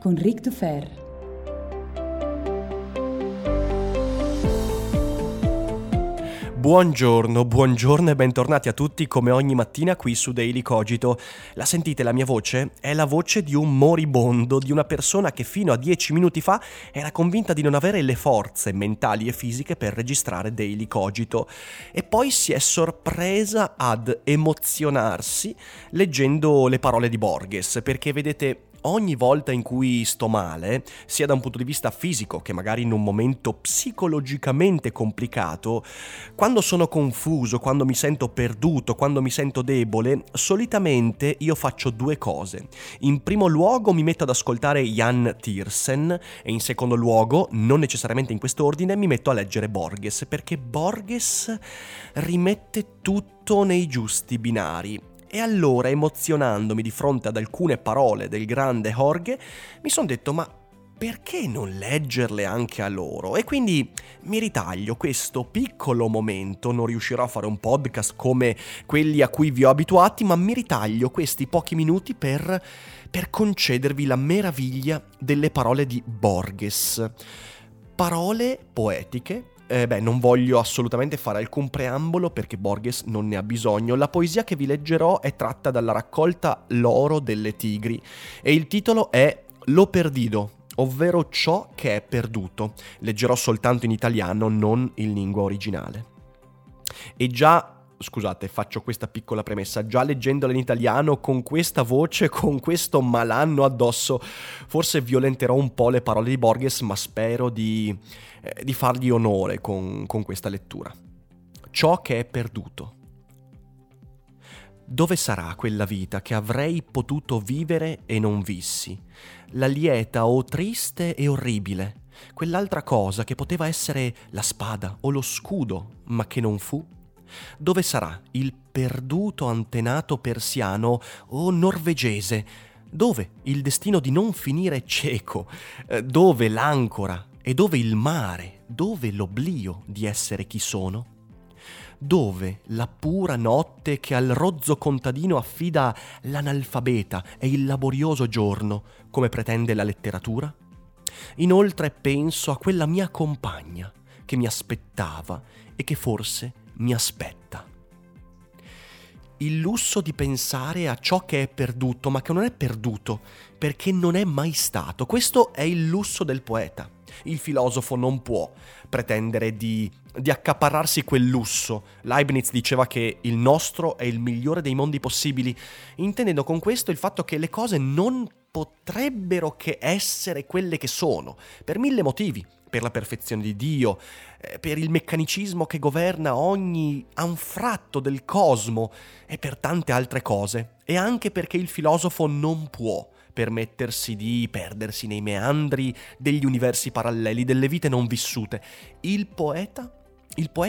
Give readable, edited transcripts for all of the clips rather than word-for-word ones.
con Rick Dufer. Buongiorno e bentornati a tutti come ogni mattina qui su Daily Cogito. La sentite la mia voce? È la voce di un moribondo, di una persona che fino a 10 minuti fa era convinta di non avere le forze mentali e fisiche per registrare Daily Cogito e poi si è sorpresa ad emozionarsi leggendo le parole di Borges, perché vedete, ogni volta in cui sto male, sia da un punto di vista fisico che magari in un momento psicologicamente complicato, quando sono confuso, quando mi sento perduto, quando mi sento debole, solitamente io faccio due cose. In primo luogo mi metto ad ascoltare Jan Tiersen e in secondo luogo, non necessariamente in quest'ordine, mi metto a leggere Borges, perché Borges rimette tutto nei giusti binari. E allora, emozionandomi di fronte ad alcune parole del grande Jorge, mi sono detto, ma perché non leggerle anche a loro? E quindi mi ritaglio questo piccolo momento, non riuscirò a fare un podcast come quelli a cui vi ho abituati, ma mi ritaglio questi pochi minuti per concedervi la meraviglia delle parole di Borges. Parole poetiche. Non voglio assolutamente fare alcun preambolo perché Borges non ne ha bisogno. La poesia che vi leggerò è tratta dalla raccolta L'oro delle tigri e il titolo è Lo perdido, ovvero ciò che è perduto. Leggerò soltanto in italiano, non in lingua originale. E già, scusate, faccio questa piccola premessa, già leggendola in italiano con questa voce, con questo malanno addosso, forse violenterò un po' le parole di Borges, ma spero di fargli onore con questa lettura. Ciò che è perduto. Dove sarà quella vita che avrei potuto vivere e non vissi? La lieta o triste e orribile, quell'altra cosa che poteva essere la spada o lo scudo, ma che non fu? Dove sarà il perduto antenato persiano o norvegese? Dove il destino di non finire cieco? Dove l'ancora? E dove il mare? Dove l'oblio di essere chi sono? Dove la pura notte che al rozzo contadino affida l'analfabeta e il laborioso giorno, come pretende la letteratura? Inoltre penso a quella mia compagna che mi aspettava e che forse mi aspetta. Il lusso di pensare a ciò che è perduto, ma che non è perduto, perché non è mai stato. Questo è il lusso del poeta. Il filosofo non può pretendere di accaparrarsi quel lusso. Leibniz diceva che il nostro è il migliore dei mondi possibili, intendendo con questo il fatto che le cose non potrebbero che essere quelle che sono, per mille motivi, per la perfezione di Dio, per il meccanicismo che governa ogni anfratto del cosmo e per tante altre cose, e anche perché il filosofo non può permettersi di perdersi nei meandri degli universi paralleli, delle vite non vissute. Il poeta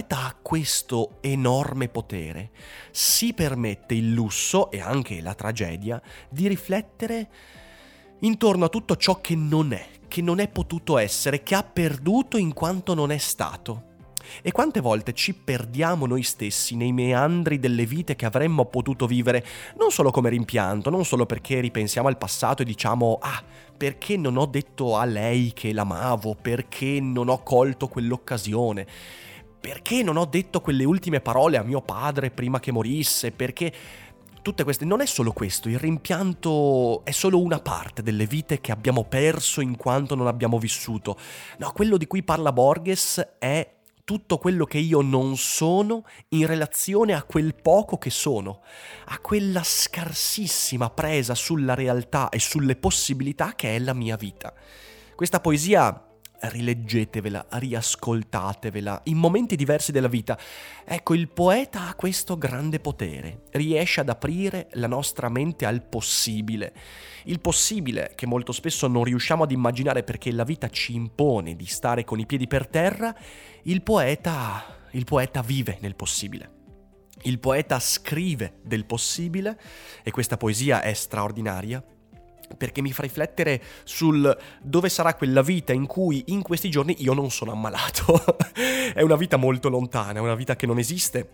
ha questo enorme potere, si permette il lusso e anche la tragedia di riflettere intorno a tutto ciò che non è potuto essere, che ha perduto in quanto non è stato. E quante volte ci perdiamo noi stessi nei meandri delle vite che avremmo potuto vivere, non solo come rimpianto, non solo perché ripensiamo al passato e diciamo «Ah, perché non ho detto a lei che l'amavo? Perché non ho colto quell'occasione? Perché non ho detto quelle ultime parole a mio padre prima che morisse? Perché...» Tutte queste, non è solo questo, il rimpianto è solo una parte delle vite che abbiamo perso in quanto non abbiamo vissuto. No, quello di cui parla Borges è tutto quello che io non sono in relazione a quel poco che sono, a quella scarsissima presa sulla realtà e sulle possibilità che è la mia vita. Questa poesia rileggetevela, riascoltatevela in momenti diversi della vita. Ecco, il poeta ha questo grande potere, riesce ad aprire la nostra mente al possibile, il possibile che molto spesso non riusciamo ad immaginare perché la vita ci impone di stare con i piedi per terra. Il poeta vive nel possibile, il poeta scrive del possibile, e questa poesia è straordinaria perché mi fa riflettere sul dove sarà quella vita in cui in questi giorni io non sono ammalato. È una vita molto lontana, è una vita che non esiste.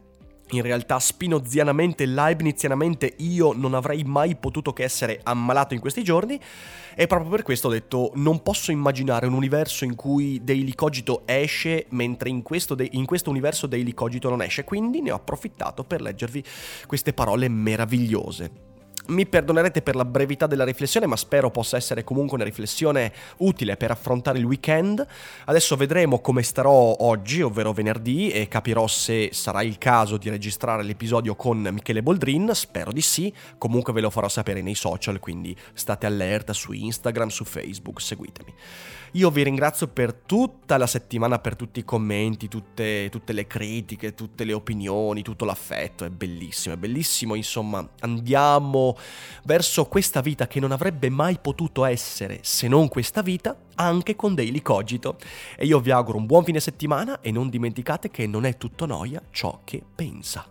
In realtà spinozianamente, leibnizianamente io non avrei mai potuto che essere ammalato in questi giorni, e proprio per questo ho detto non posso immaginare un universo in cui Daily Cogito esce mentre in questo universo Daily Cogito non esce, quindi ne ho approfittato per leggervi queste parole meravigliose. Mi perdonerete per la brevità della riflessione, ma spero possa essere comunque una riflessione utile per affrontare il weekend. Adesso vedremo come starò oggi, ovvero venerdì, e capirò se sarà il caso di registrare l'episodio con Michele Boldrin. Spero di sì, comunque ve lo farò sapere nei social, quindi state allerta su Instagram, su Facebook, seguitemi. Io vi ringrazio per tutta la settimana, per tutti i commenti, tutte le critiche, tutte le opinioni, tutto l'affetto. È bellissimo, insomma, andiamo verso questa vita che non avrebbe mai potuto essere se non questa vita, anche con Daily Cogito. E io vi auguro un buon fine settimana e non dimenticate che non è tutto noia ciò che pensa.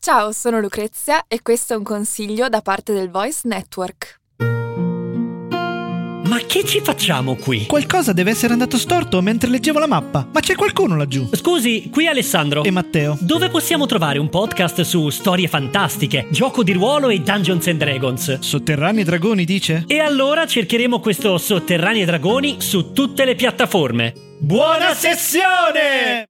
Ciao, sono Lucrezia e questo è un consiglio da parte del Voice Network. Ma che ci facciamo qui? Qualcosa deve essere andato storto mentre leggevo la mappa. Ma c'è qualcuno laggiù? Scusi, qui Alessandro. E Matteo. Dove possiamo trovare un podcast su storie fantastiche, gioco di ruolo e Dungeons and Dragons? Sotterranei e dragoni, dice? E allora cercheremo questo Sotterranei e dragoni su tutte le piattaforme. Buona sessione!